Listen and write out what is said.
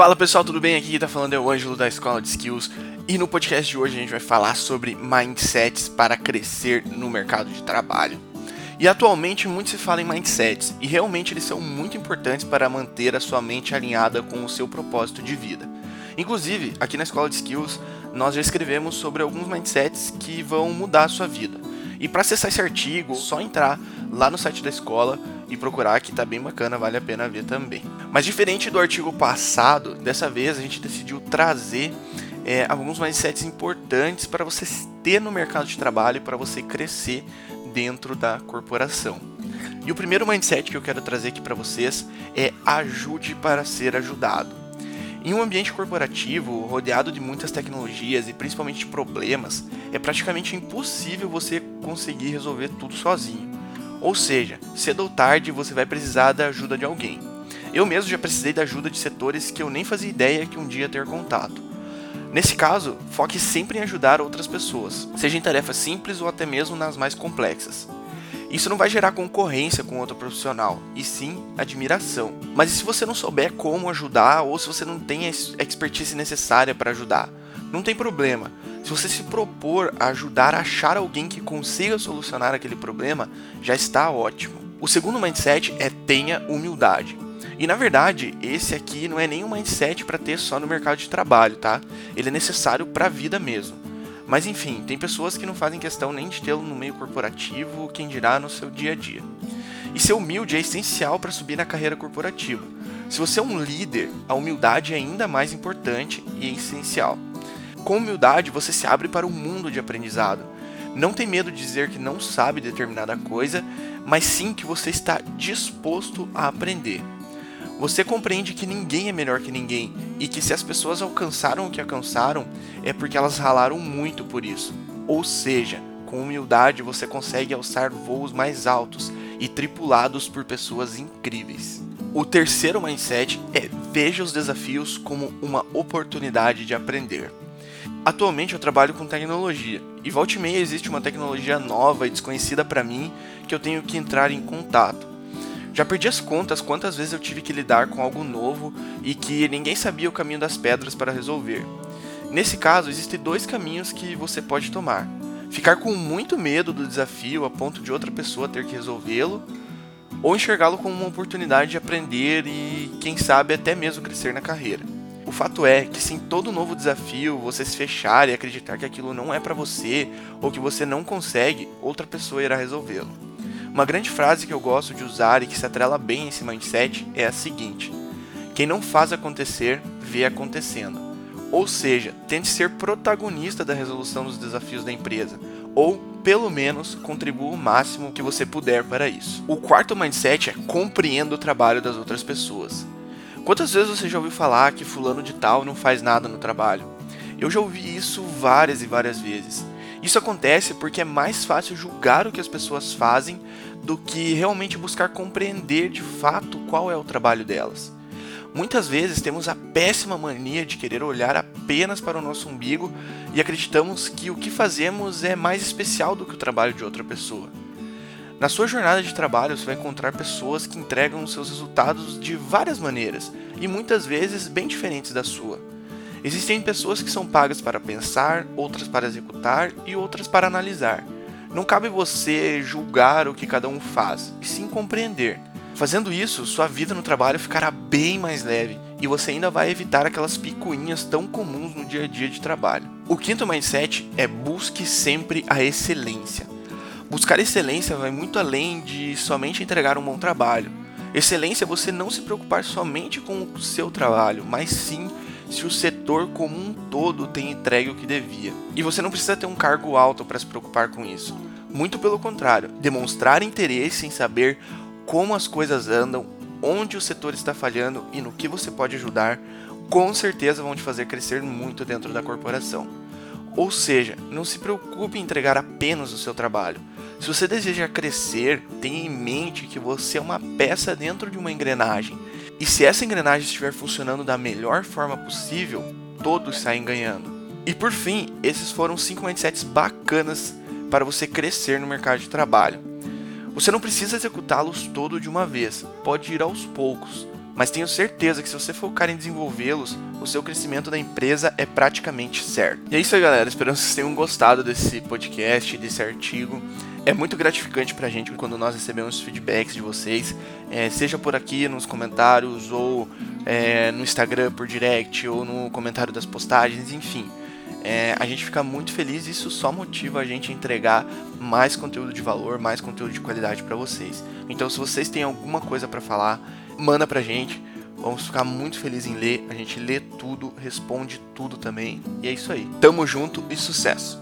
Fala pessoal, tudo bem? Aqui quem tá falando é o Ângelo da Escola de Skills e no podcast de hoje a gente vai falar sobre mindsets para crescer no mercado de trabalho. E atualmente muito se fala em mindsets e realmente eles são muito importantes para manter a sua mente alinhada com o seu propósito de vida. Inclusive, aqui na Escola de Skills nós já escrevemos sobre alguns mindsets que vão mudar a sua vida. E para acessar esse artigo, é só entrar lá no site da escola e procurar, que tá bem bacana, vale a pena ver também. Mas diferente do artigo passado, dessa vez a gente decidiu trazer alguns mindsets importantes para você ter no mercado de trabalho e para você crescer dentro da corporação. E o primeiro mindset que eu quero trazer aqui para vocês é ajude para ser ajudado. Em um ambiente corporativo, rodeado de muitas tecnologias e principalmente de problemas, é praticamente impossível você conseguir resolver tudo sozinho. Ou seja, cedo ou tarde você vai precisar da ajuda de alguém. Eu mesmo já precisei da ajuda de setores que eu nem fazia ideia que um dia ia ter contato. Nesse caso, foque sempre em ajudar outras pessoas, seja em tarefas simples ou até mesmo nas mais complexas. Isso não vai gerar concorrência com outro profissional, e sim admiração. Mas e se você não souber como ajudar ou se você não tem a expertise necessária para ajudar? Não tem problema. Se você se propor a ajudar a achar alguém que consiga solucionar aquele problema, já está ótimo. O segundo mindset é tenha humildade. E na verdade, esse aqui não é nem um mindset para ter só no mercado de trabalho, tá? Ele é necessário para a vida mesmo. Mas enfim, tem pessoas que não fazem questão nem de tê-lo no meio corporativo, quem dirá no seu dia a dia. E ser humilde é essencial para subir na carreira corporativa. Se você é um líder, a humildade é ainda mais importante e essencial. Com humildade, você se abre para um mundo de aprendizado. Não tem medo de dizer que não sabe determinada coisa, mas sim que você está disposto a aprender. Você compreende que ninguém é melhor que ninguém e que se as pessoas alcançaram o que alcançaram, é porque elas ralaram muito por isso. Ou seja, com humildade você consegue alçar voos mais altos e tripulados por pessoas incríveis. O terceiro mindset é veja os desafios como uma oportunidade de aprender. Atualmente eu trabalho com tecnologia e volta e meia existe uma tecnologia nova e desconhecida para mim que eu tenho que entrar em contato. Já perdi as contas quantas vezes eu tive que lidar com algo novo e que ninguém sabia o caminho das pedras para resolver. Nesse caso, existem dois caminhos que você pode tomar. Ficar com muito medo do desafio a ponto de outra pessoa ter que resolvê-lo, ou enxergá-lo como uma oportunidade de aprender e, quem sabe, até mesmo crescer na carreira. O fato é que se em todo novo desafio você se fechar e acreditar que aquilo não é para você ou que você não consegue, outra pessoa irá resolvê-lo. Uma grande frase que eu gosto de usar e que se atrela bem a esse mindset é a seguinte: quem não faz acontecer, vê acontecendo. Ou seja, tente ser protagonista da resolução dos desafios da empresa, ou, pelo menos, contribua o máximo que você puder para isso. O quarto mindset é compreenda o trabalho das outras pessoas. Quantas vezes você já ouviu falar que fulano de tal não faz nada no trabalho? Eu já ouvi isso várias e várias vezes. Isso acontece porque é mais fácil julgar o que as pessoas fazem do que realmente buscar compreender de fato qual é o trabalho delas. Muitas vezes temos a péssima mania de querer olhar apenas para o nosso umbigo e acreditamos que o que fazemos é mais especial do que o trabalho de outra pessoa. Na sua jornada de trabalho, você vai encontrar pessoas que entregam seus resultados de várias maneiras, e muitas vezes bem diferentes da sua. Existem pessoas que são pagas para pensar, outras para executar e outras para analisar. Não cabe você julgar o que cada um faz, e sim compreender. Fazendo isso, sua vida no trabalho ficará bem mais leve, e você ainda vai evitar aquelas picuinhas tão comuns no dia a dia de trabalho. O quinto mindset é busque sempre a excelência. Buscar excelência vai muito além de somente entregar um bom trabalho. Excelência é você não se preocupar somente com o seu trabalho, mas sim se o setor como um todo tem entregue o que devia. E você não precisa ter um cargo alto para se preocupar com isso. Muito pelo contrário, demonstrar interesse em saber como as coisas andam, onde o setor está falhando e no que você pode ajudar, com certeza vão te fazer crescer muito dentro da corporação. Ou seja, não se preocupe em entregar apenas o seu trabalho. Se você deseja crescer, tenha em mente que você é uma peça dentro de uma engrenagem. E se essa engrenagem estiver funcionando da melhor forma possível, todos saem ganhando. E por fim, esses foram 5 mindsets bacanas para você crescer no mercado de trabalho. Você não precisa executá-los todo de uma vez, pode ir aos poucos. mas tenho certeza que se você focar em desenvolvê-los, o seu crescimento da empresa é praticamente certo. E é isso aí, galera. Esperamos que vocês tenham gostado desse podcast, desse artigo. É muito gratificante pra gente quando nós recebemos feedbacks de vocês, seja por aqui nos comentários ou no Instagram por direct ou no comentário das postagens, enfim. A gente fica muito feliz e isso só motiva a gente a entregar mais conteúdo de valor, mais conteúdo de qualidade pra vocês. Então, se vocês têm alguma coisa pra falar, manda pra gente. Vamos ficar muito felizes em ler. A gente lê tudo, responde tudo também. E é isso aí. Tamo junto e sucesso!